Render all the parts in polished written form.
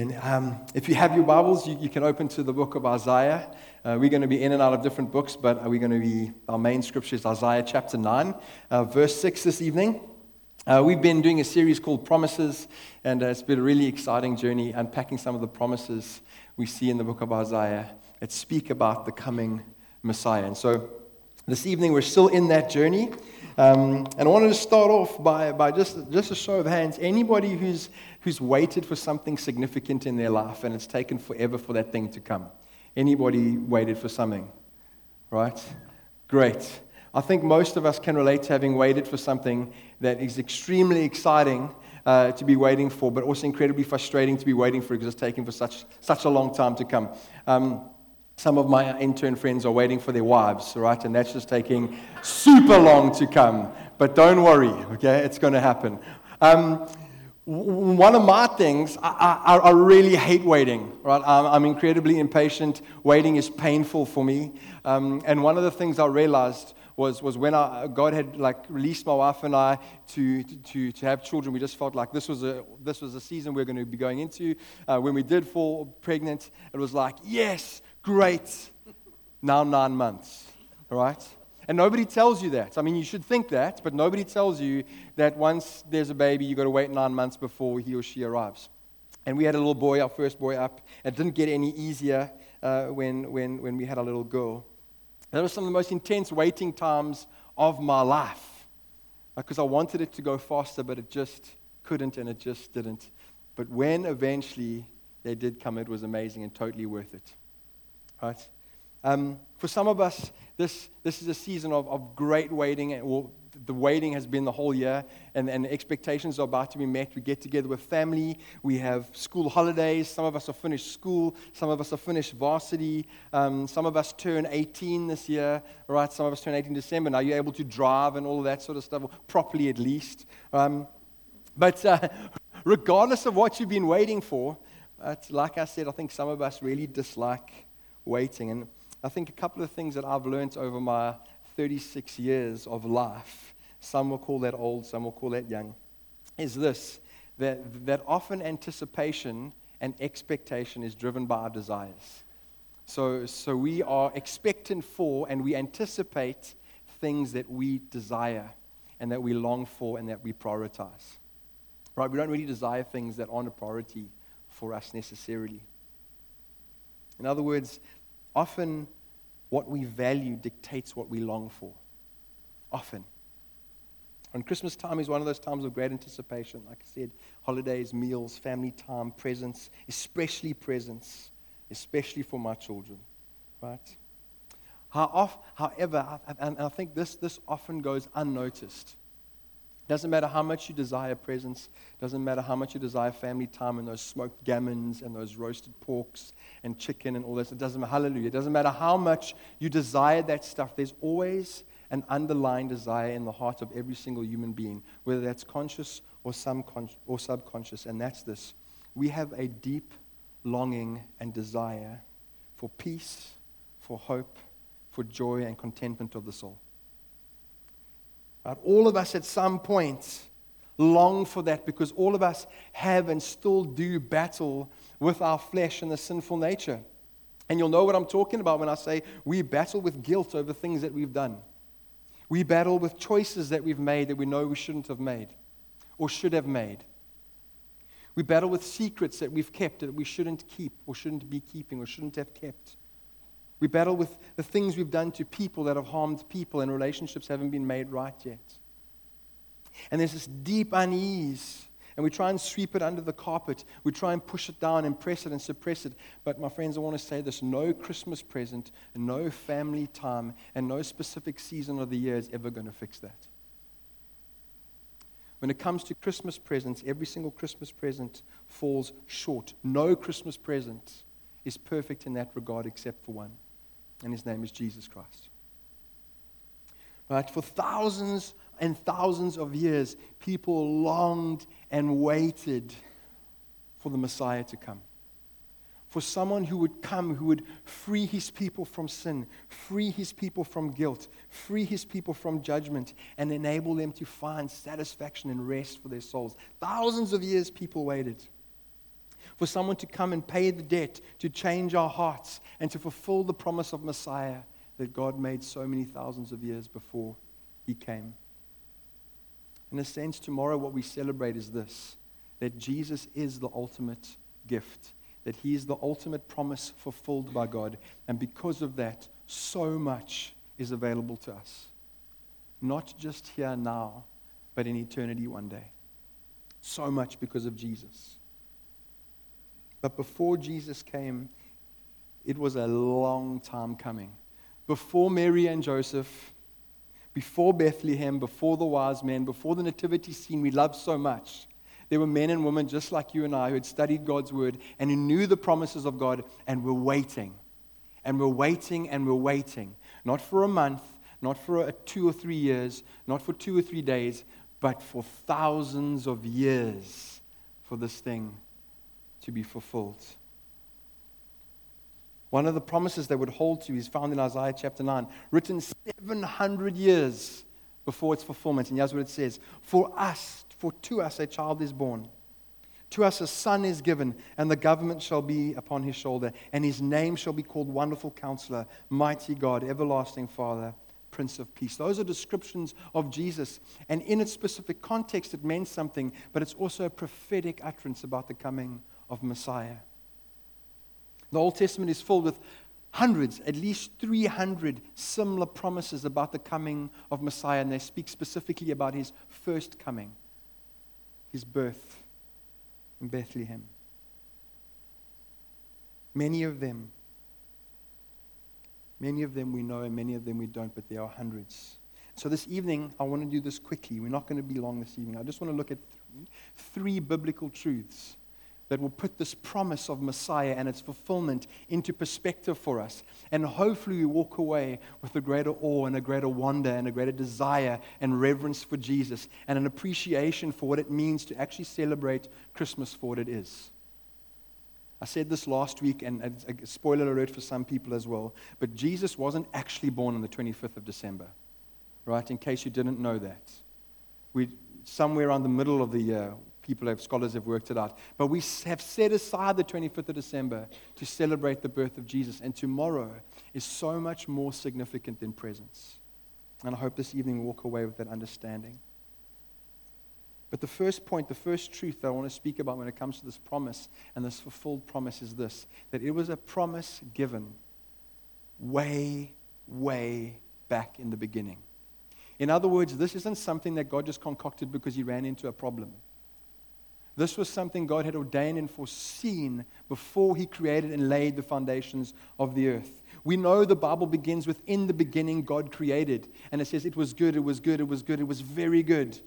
And if you have your Bibles, you can open to the book of Isaiah. We're going to be in and out of different books, but our main scripture is Isaiah chapter 9, verse 6 this evening. We've been doing a series called Promises, and it's been a really exciting journey unpacking some of the promises we see in the book of Isaiah that speak about the coming Messiah. And so this evening we're still in that journey. And I wanted to start off by just a show of hands. Anybody who's waited for something significant in their life and it's taken forever for that thing to come? Anybody waited for something? Right? Great. I think most of us can relate to having waited for something that is extremely exciting to be waiting for, but also incredibly frustrating to be waiting for because it's taking for such a long time to come. Some of my intern friends are waiting for their wives, right? And that's just taking super long to come. But don't worry, okay? It's going to happen. One of my things, I really hate waiting, right? I'm incredibly impatient. Waiting is painful for me. And one of the things I realized was when God had released my wife and I to have children, we just felt like this was a season we were going to be going into. When we did fall pregnant, it was like, yes, great, now 9 months, right? And nobody tells you that. I mean, you should think that, but nobody tells you that once there's a baby, you've got to wait 9 months before he or she arrives. And we had a little boy, our first boy up, and it didn't get any easier when we had our little girl. And that was some of the most intense waiting times of my life because I wanted it to go faster, but it just couldn't and it just didn't. But when eventually they did come, it was amazing and totally worth it. Right? For some of us, this is a season of great waiting, or the waiting has been the whole year, and expectations are about to be met. We get together with family. We have school holidays. Some of us are finished school. Some of us are finished varsity. Some of us turn 18 this year, right? Some of us turn 18 in December. Now you're able to drive and all that sort of stuff, properly at least. But regardless of what you've been waiting for, it's like I said, I think some of us really dislike waiting. And I think a couple of things that I've learned over my 36 years of life, some will call that old, some will call that young, is this, that often anticipation and expectation is driven by our desires. So we are expectant for and we anticipate things that we desire and that we long for and that we prioritize. Right? We don't really desire things that aren't a priority for us necessarily. In other words, often what we value dictates what we long for. Often. And Christmas time is one of those times of great anticipation. Like I said, holidays, meals, family time, presents, especially for my children. Right? However, and I think this often goes unnoticed. Doesn't matter how much you desire presents, doesn't matter how much you desire family time and those smoked gammons and those roasted porks and chicken and all this. It doesn't matter, hallelujah. It doesn't matter how much you desire that stuff. There's always an underlying desire in the heart of every single human being, whether that's conscious or subconscious, and that's this. We have a deep longing and desire for peace, for hope, for joy and contentment of the soul. But all of us at some point long for that because all of us have and still do battle with our flesh and the sinful nature. And you'll know what I'm talking about when I say we battle with guilt over things that we've done. We battle with choices that we've made that we know we shouldn't have made or should have made. We battle with secrets that we've kept that we shouldn't keep or shouldn't be keeping or shouldn't have kept. We battle with the things we've done to people that have harmed people and relationships haven't been made right yet. And there's this deep unease, and we try and sweep it under the carpet. We try and push it down and press it and suppress it. But my friends, I want to say this, no Christmas present, no family time, and no specific season of the year is ever going to fix that. When it comes to Christmas presents, every single Christmas present falls short. No Christmas present is perfect in that regard except for one. And his name is Jesus Christ. Right? For thousands and thousands of years, people longed and waited for the Messiah to come. For someone who would come, who would free his people from sin, free his people from guilt, free his people from judgment, and enable them to find satisfaction and rest for their souls. Thousands of years people waited. for someone to come and pay the debt, to change our hearts, and to fulfill the promise of Messiah that God made so many thousands of years before he came. In a sense, tomorrow what we celebrate is this, that Jesus is the ultimate gift, that he is the ultimate promise fulfilled by God, and because of that, so much is available to us, not just here now, but in eternity one day. So much because of Jesus. But before Jesus came, it was a long time coming. Before Mary and Joseph, before Bethlehem, before the wise men, before the nativity scene we love so much, there were men and women just like you and I who had studied God's word and who knew the promises of God and were waiting. And we're waiting and we're waiting. Not for a month, not for 2 or 3 years, not for 2 or 3 days, but for thousands of years for this thing to be fulfilled. One of the promises they would hold to is found in Isaiah chapter 9, written 700 years before its fulfillment. And here's what it says, For to us a child is born, to us a son is given, and the government shall be upon his shoulder, and his name shall be called Wonderful Counselor, Mighty God, Everlasting Father, Prince of Peace. Those are descriptions of Jesus, and in its specific context it meant something, but it's also a prophetic utterance about the coming of Messiah. The Old Testament is filled with hundreds, at least 300 similar promises about the coming of Messiah, and they speak specifically about his first coming, his birth in Bethlehem. Many of them we know and many of them we don't, but there are hundreds. So this evening, I want to do this quickly. We're not going to be long this evening. I just want to look at three biblical truths that will put this promise of Messiah and its fulfillment into perspective for us. And hopefully we walk away with a greater awe and a greater wonder and a greater desire and reverence for Jesus and an appreciation for what it means to actually celebrate Christmas for what it is. I said this last week, and a spoiler alert for some people as well, but Jesus wasn't actually born on the 25th of December, right? In case you didn't know that. Somewhere around the middle of the year, scholars have worked it out. But we have set aside the 25th of December to celebrate the birth of Jesus. And tomorrow is so much more significant than presents. And I hope this evening we walk away with that understanding. But the first point, the first truth that I want to speak about when it comes to this promise and this fulfilled promise is this, that it was a promise given way, way back in the beginning. In other words, this isn't something that God just concocted because he ran into a problem. This was something God had ordained and foreseen before he created and laid the foundations of the earth. We know the Bible begins with, in the beginning God created. And it says it was good, it was good, it was good, it was very good.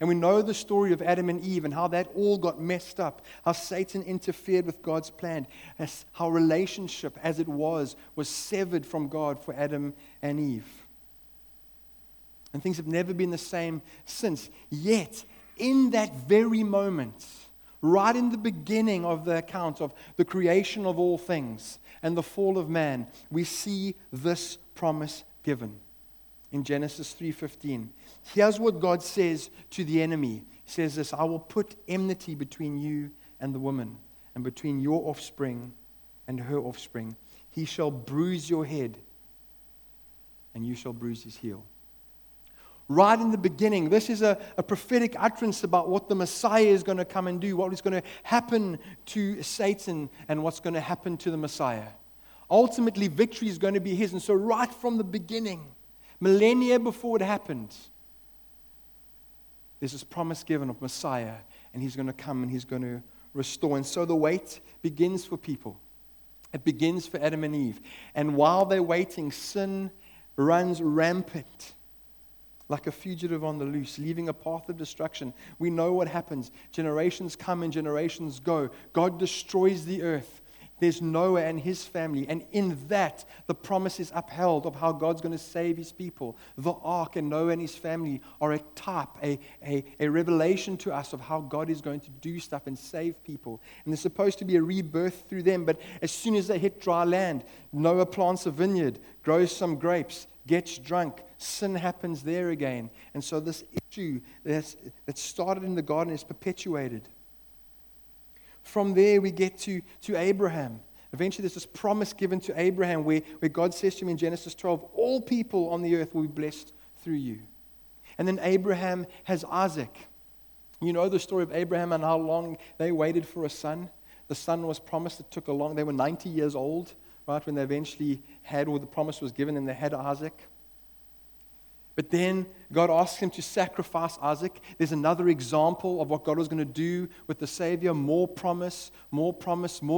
And we know the story of Adam and Eve and how that all got messed up, how Satan interfered with God's plan, how relationship as it was severed from God for Adam and Eve. And things have never been the same since. Yet, in that very moment, right in the beginning of the account of the creation of all things and the fall of man, we see this promise given in Genesis 3:15. Here's what God says to the enemy. He says this, I will put enmity between you and the woman and between your offspring and her offspring. He shall bruise your head and you shall bruise his heel. Right in the beginning, this is a prophetic utterance about what the Messiah is going to come and do, what is going to happen to Satan and what's going to happen to the Messiah. Ultimately, victory is going to be his. And so right from the beginning, millennia before it happened, there's this promise given of Messiah, and he's going to come and he's going to restore. And so the wait begins for people. It begins for Adam and Eve. And while they're waiting, sin runs rampant, like a fugitive on the loose, leaving a path of destruction. We know what happens. Generations come and generations go. God destroys the earth. There's Noah and his family. And in that, the promise is upheld of how God's going to save his people. The ark and Noah and his family are a type, a revelation to us of how God is going to do stuff and save people. And there's supposed to be a rebirth through them. But as soon as they hit dry land, Noah plants a vineyard, grows some grapes, gets drunk. Sin happens there again. And so this issue that started in the garden is perpetuated. From there, we get to Abraham. Eventually, there's this promise given to Abraham where God says to him in Genesis 12, all people on the earth will be blessed through you. And then Abraham has Isaac. You know the story of Abraham and how long they waited for a son. The son was promised. It took a long, they were 90 years old, right, when they eventually had, or the promise was given, and they had Isaac. But then God asked him to sacrifice Isaac. There's another example of what God was going to do with the Savior. More promise, more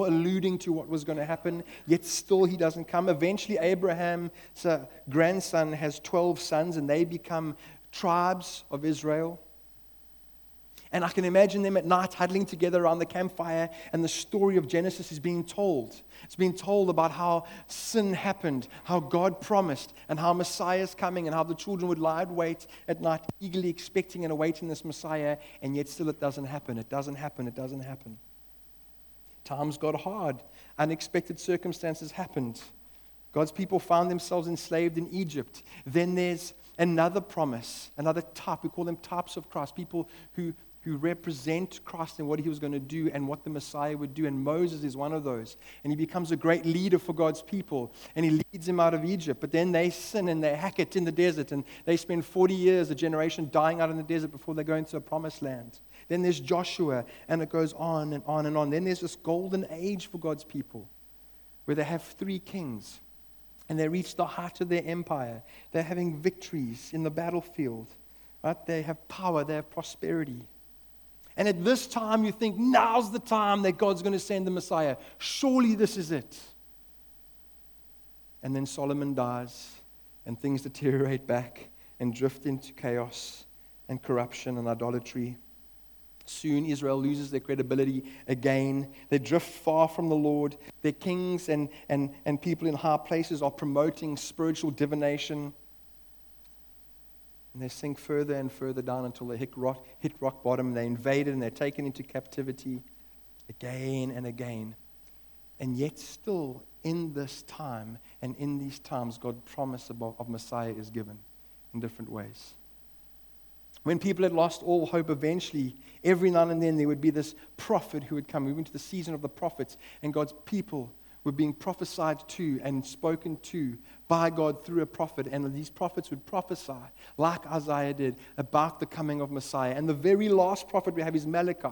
alluding to what was going to happen, yet still he doesn't come. Eventually, Abraham's grandson has 12 sons, and they become tribes of Israel. And I can imagine them at night huddling together around the campfire, and the story of Genesis is being told. It's being told about how sin happened, how God promised, and how Messiah is coming, and how the children would lie awake at night, eagerly expecting and awaiting this Messiah, and yet still it doesn't happen. Times got hard. Unexpected circumstances happened. God's people found themselves enslaved in Egypt. Then there's another promise, another type. We call them types of Christ, people who represent Christ and what he was going to do and what the Messiah would do. And Moses is one of those. And he becomes a great leader for God's people. And he leads them out of Egypt. But then they sin and they hack it in the desert. And they spend 40 years, a generation, dying out in the desert before they go into a promised land. Then there's Joshua. And it goes on and on and on. Then there's this golden age for God's people where they have 3 kings. And they reach the height of their empire. They're having victories in the battlefield. Right? They have power. They have prosperity. And at this time, you think, now's the time that God's going to send the Messiah. Surely this is it. And then Solomon dies, and things deteriorate back and drift into chaos and corruption and idolatry. Soon Israel loses their credibility again. They drift far from the Lord. Their kings and people in high places are promoting spiritual divination. And they sink further and further down until they hit rock bottom. They're invaded and they're taken into captivity again and again. And yet still in this time and in these times, God's promise of Messiah is given in different ways. When people had lost all hope, eventually, every now and then, there would be this prophet who would come. We went to the season of the prophets, and God's people were being prophesied to and spoken to by God through a prophet. And these prophets would prophesy, like Isaiah did, about the coming of Messiah. And the very last prophet we have is Malachi.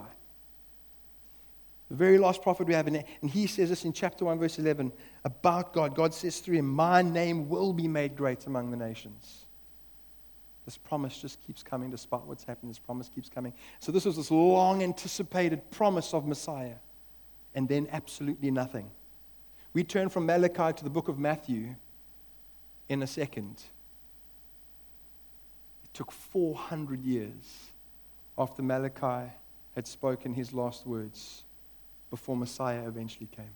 The very last prophet we have, and he says this in chapter 1, verse 11, about God. God says through him, my name will be made great among the nations. This promise just keeps coming despite what's happened. This promise keeps coming. So this was this long-anticipated promise of Messiah, and then absolutely nothing. We turn from Malachi to the book of Matthew in a second. It took 400 years after Malachi had spoken his last words before Messiah eventually came.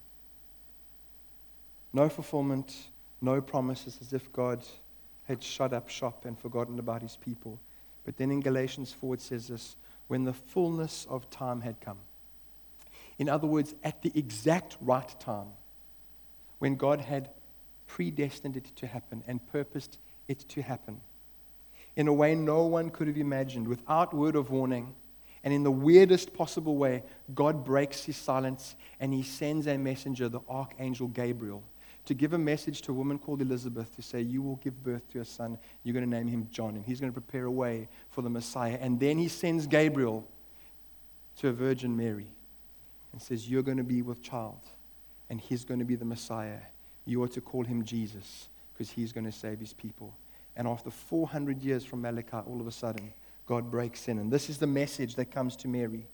No fulfillment, no promises, as if God had shut up shop and forgotten about his people. But then in Galatians 4 it says this, when the fullness of time had come. In other words, at the exact right time, when God had predestined it to happen and purposed it to happen in a way no one could have imagined, without word of warning, and in the weirdest possible way, God breaks his silence and he sends a messenger, the archangel Gabriel, to give a message to a woman called Elizabeth, to say, you will give birth to a son, you're going to name him John, and he's going to prepare a way for the Messiah. And then he sends Gabriel to a Virgin Mary and says, you're going to be with child, and he's going to be the Messiah. You are to call him Jesus, because he's going to save his people. And after 400 years from Malachi, all of a sudden, God breaks in. And this is the message that comes to Mary.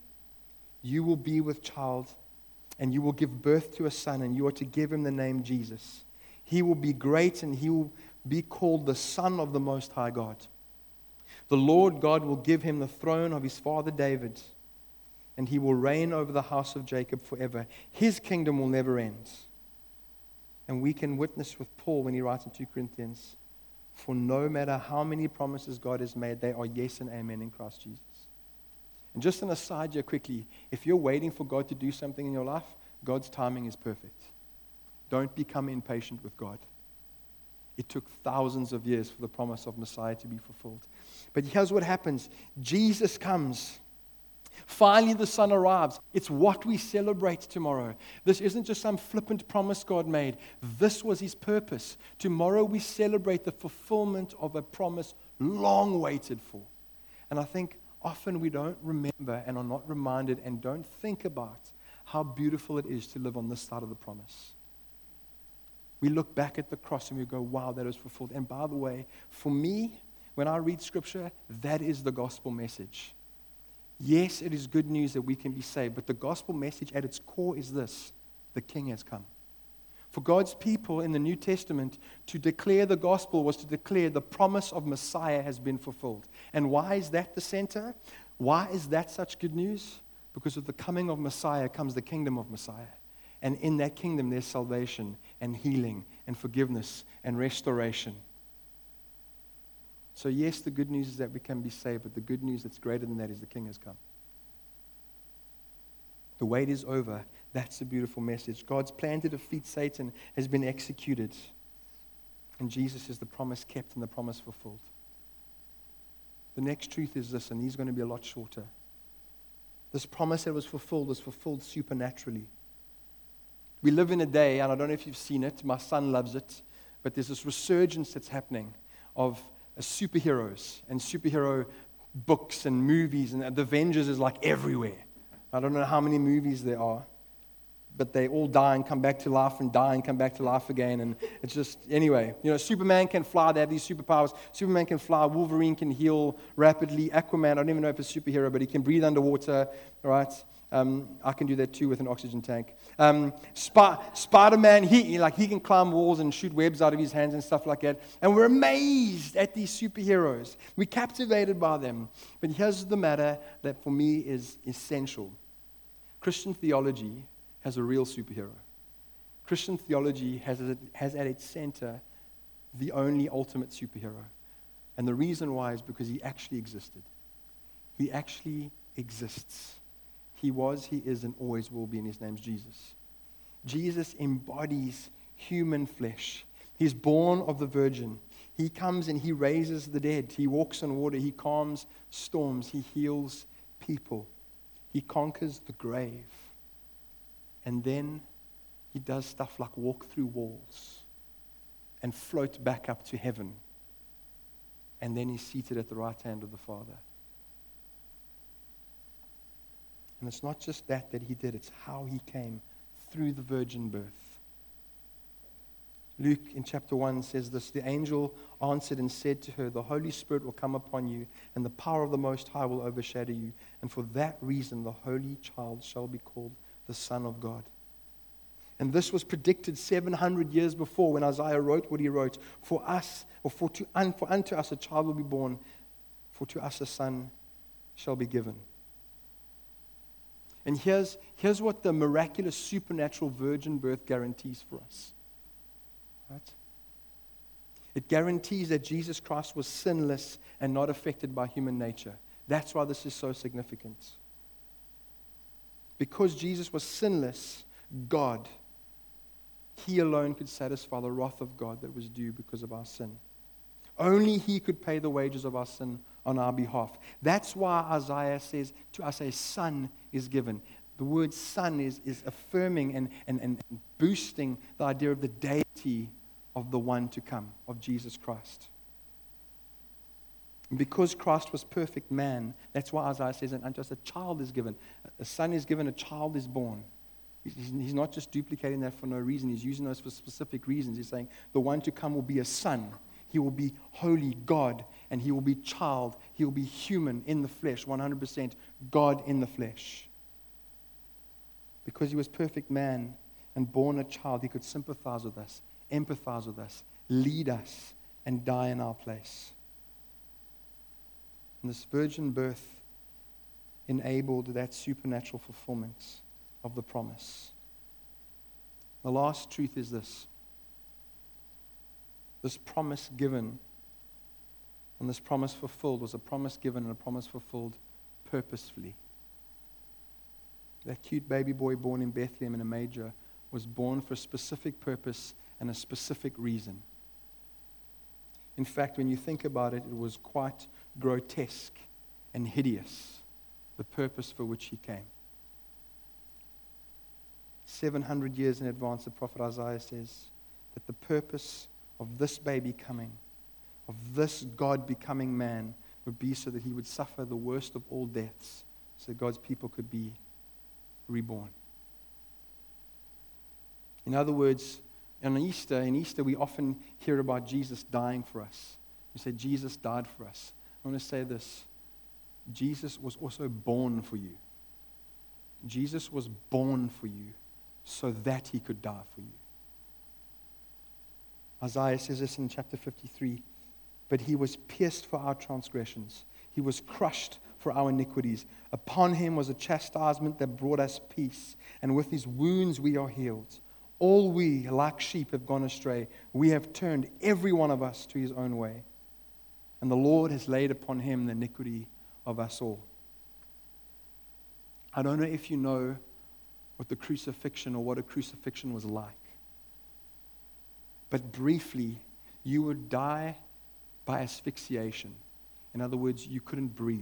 You will be with child, and you will give birth to a son, and you are to give him the name Jesus. He will be great, and he will be called the Son of the Most High God. The Lord God will give him the throne of his father David, and he will reign over the house of Jacob forever. His kingdom will never end. And we can witness with Paul when he writes in 2 Corinthians, for no matter how many promises God has made, they are yes and amen in Christ Jesus. And just an aside here quickly, if you're waiting for God to do something in your life, God's timing is perfect. Don't become impatient with God. It took thousands of years for the promise of Messiah to be fulfilled. But here's what happens. Jesus comes Finally, the Son arrives. It's what we celebrate tomorrow. This isn't just some flippant promise God made. This was his purpose. Tomorrow we celebrate the fulfillment of a promise long waited for. And I think often we don't remember and are not reminded and don't think about how beautiful it is to live on this side of the promise. We look back at the cross and we go, wow, that was fulfilled. And by the way, for me, when I read Scripture, that is the gospel message. Yes, it is good news that we can be saved, but the gospel message at its core is this: the King has come. For God's people in the New Testament, to declare the gospel was to declare the promise of Messiah has been fulfilled. And why is that the center? Why is that such good news? Because with the coming of Messiah comes the kingdom of Messiah. And in that kingdom, there's salvation and healing and forgiveness and restoration. So yes, the good news is that we can be saved, but the good news that's greater than that is the King has come. The wait is over. That's the beautiful message. God's plan to defeat Satan has been executed. And Jesus is the promise kept and the promise fulfilled. The next truth is this, and these are going to be a lot shorter. This promise that was fulfilled supernaturally. We live in a day, and I don't know if you've seen it, my son loves it, but there's this resurgence that's happening of superheroes and superhero books and movies, and the Avengers is like everywhere. I don't know how many movies there are, but they all die and come back to life and die and come back to life again, and it's just, anyway. You know, Superman can fly, they have these superpowers. Superman can fly, Wolverine can heal rapidly, Aquaman, I don't even know if it's a superhero, but he can breathe underwater, right? I can do that too with an oxygen tank. Spider-Man, he can climb walls and shoot webs out of his hands and stuff like that. And we're amazed at these superheroes. We're captivated by them. But here's the matter that for me is essential. Christian theology has a real superhero. Christian theology has at its center the only ultimate superhero. And the reason why is because he actually existed. He actually exists. He was, he is, and always will be, and his name's Jesus. Jesus embodies human flesh. He's born of the Virgin. He comes and he raises the dead. He walks on water. He calms storms. He heals people. He conquers the grave. And then he does stuff like walk through walls and float back up to heaven. And then he's seated at the right hand of the Father. And it's not just that he did, it's how he came through the virgin birth. Luke in chapter 1 says this: the angel answered and said to her, "The Holy Spirit will come upon you, and the power of the Most High will overshadow you. And for that reason, the Holy Child shall be called the Son of God." And this was predicted 700 years before when Isaiah wrote what he wrote. For unto us a child will be born, for to us a son shall be given. And here's what the miraculous, supernatural virgin birth guarantees for us. Right? It guarantees that Jesus Christ was sinless and not affected by human nature. That's why this is so significant. Because Jesus was sinless, God, he alone could satisfy the wrath of God that was due because of our sin. Only he could pay the wages of our sin on our behalf. That's why Isaiah says to us, a son is given. The word son is affirming and boosting the idea of the deity of the one to come, of Jesus Christ. And because Christ was perfect man, that's why Isaiah says, and unto us a child is given. A son is given, a child is born. He's not just duplicating that for no reason. He's using those for specific reasons. He's saying the one to come will be a son. He will be holy God, and he will be child. He will be human in the flesh, 100% God in the flesh. Because he was perfect man and born a child, he could sympathize with us, empathize with us, lead us, and die in our place. And this virgin birth enabled that supernatural fulfillment of the promise. The last truth is this. This promise given and this promise fulfilled was a promise given and a promise fulfilled purposefully. That cute baby boy born in Bethlehem in a manger was born for a specific purpose and a specific reason. In fact, when you think about it, it was quite grotesque and hideous the purpose for which he came. 700 years in advance, the prophet Isaiah says that the purpose of this baby coming, of this God becoming man, would be so that he would suffer the worst of all deaths, so that God's people could be reborn. In other words, in Easter, we often hear about Jesus dying for us. We say, Jesus died for us. I want to say this. Jesus was also born for you. Jesus was born for you so that he could die for you. Isaiah says this in chapter 53, but he was pierced for our transgressions. He was crushed for our iniquities. Upon him was a chastisement that brought us peace, and with his wounds we are healed. All we, like sheep, have gone astray. We have turned every one of us to his own way, and the Lord has laid upon him the iniquity of us all. I don't know if you know what the crucifixion or what a crucifixion was like. But briefly, you would die by asphyxiation. In other words, you couldn't breathe.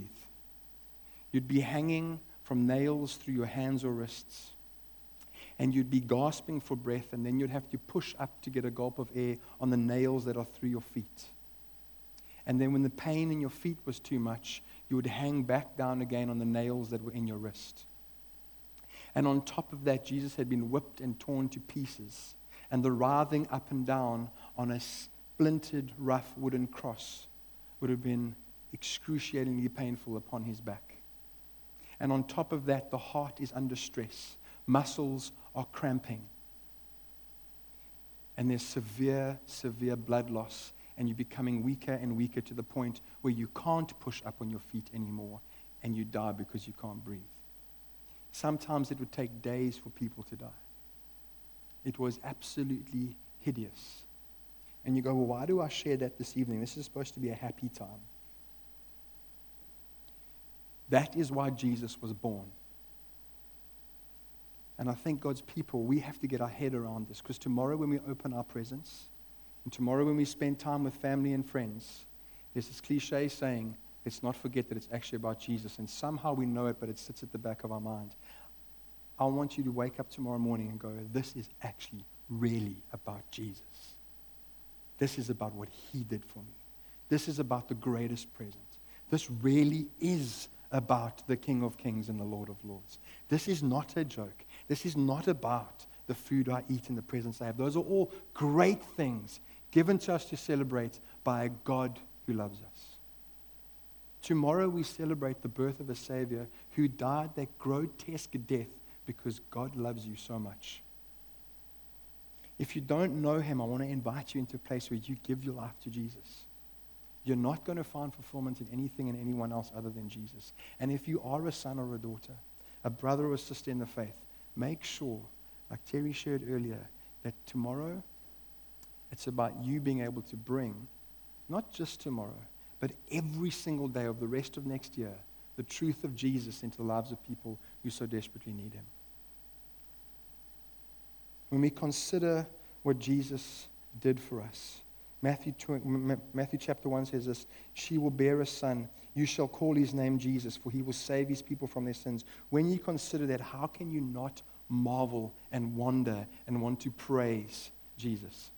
You'd be hanging from nails through your hands or wrists. And you'd be gasping for breath, and then you'd have to push up to get a gulp of air on the nails that are through your feet. And then when the pain in your feet was too much, you would hang back down again on the nails that were in your wrist. And on top of that, Jesus had been whipped and torn to pieces, and the writhing up and down on a splintered, rough wooden cross would have been excruciatingly painful upon his back. And on top of that, the heart is under stress. Muscles are cramping. And there's severe, severe blood loss, and you're becoming weaker and weaker to the point where you can't push up on your feet anymore, and you die because you can't breathe. Sometimes it would take days for people to die. It was absolutely hideous. And you go, well, why do I share that this evening? This is supposed to be a happy time. That is why Jesus was born. And I think God's people, we have to get our head around this, because tomorrow when we open our presents, and tomorrow when we spend time with family and friends, there's this cliche saying, let's not forget that it's actually about Jesus. And somehow we know it, but it sits at the back of our mind. I want you to wake up tomorrow morning and go, this is actually really about Jesus. This is about what he did for me. This is about the greatest present. This really is about the King of Kings and the Lord of Lords. This is not a joke. This is not about the food I eat and the presents I have. Those are all great things given to us to celebrate by a God who loves us. Tomorrow we celebrate the birth of a Savior who died that grotesque death because God loves you so much. If you don't know him, I want to invite you into a place where you give your life to Jesus. You're not going to find fulfillment in anything and anyone else other than Jesus. And if you are a son or a daughter, a brother or a sister in the faith, make sure, like Terry shared earlier, that tomorrow it's about you being able to bring, not just tomorrow, but every single day of the rest of next year, the truth of Jesus into the lives of people who so desperately need him. When we consider what Jesus did for us, Matthew chapter 1 says this, she will bear a son, you shall call his name Jesus, for he will save his people from their sins. When you consider that, how can you not marvel and wonder and want to praise Jesus?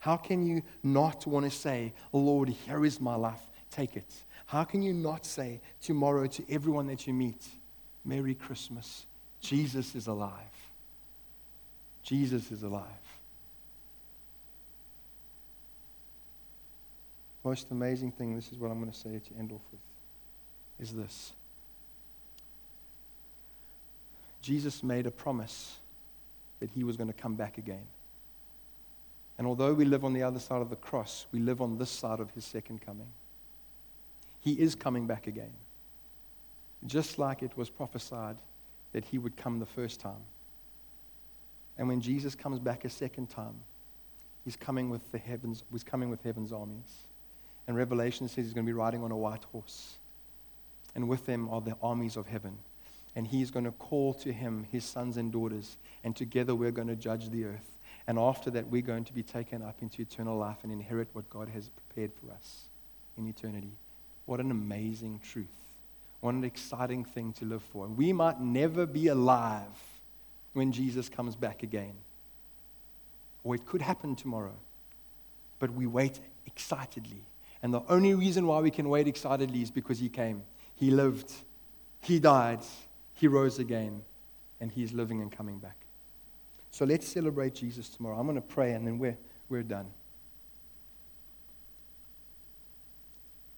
How can you not want to say, Lord, here is my life, take it? How can you not say tomorrow to everyone that you meet, Merry Christmas, Jesus is alive. Jesus is alive. Most amazing thing, this is what I'm going to say to end off with, is this. Jesus made a promise that he was going to come back again. And although we live on the other side of the cross, we live on this side of his second coming. He is coming back again. Just like it was prophesied that he would come the first time. And when Jesus comes back a second time, he's coming with heaven's armies. And Revelation says he's going to be riding on a white horse. And with him are the armies of heaven. And he's going to call to him his sons and daughters. And together we're going to judge the earth. And after that, we're going to be taken up into eternal life and inherit what God has prepared for us in eternity. What an amazing truth. What an exciting thing to live for. And we might never be alive when Jesus comes back again. Or it could happen tomorrow. But we wait excitedly. And the only reason why we can wait excitedly is because He came. He lived. He died. He rose again. And He's living and coming back. So let's celebrate Jesus tomorrow. I'm going to pray and then we're done.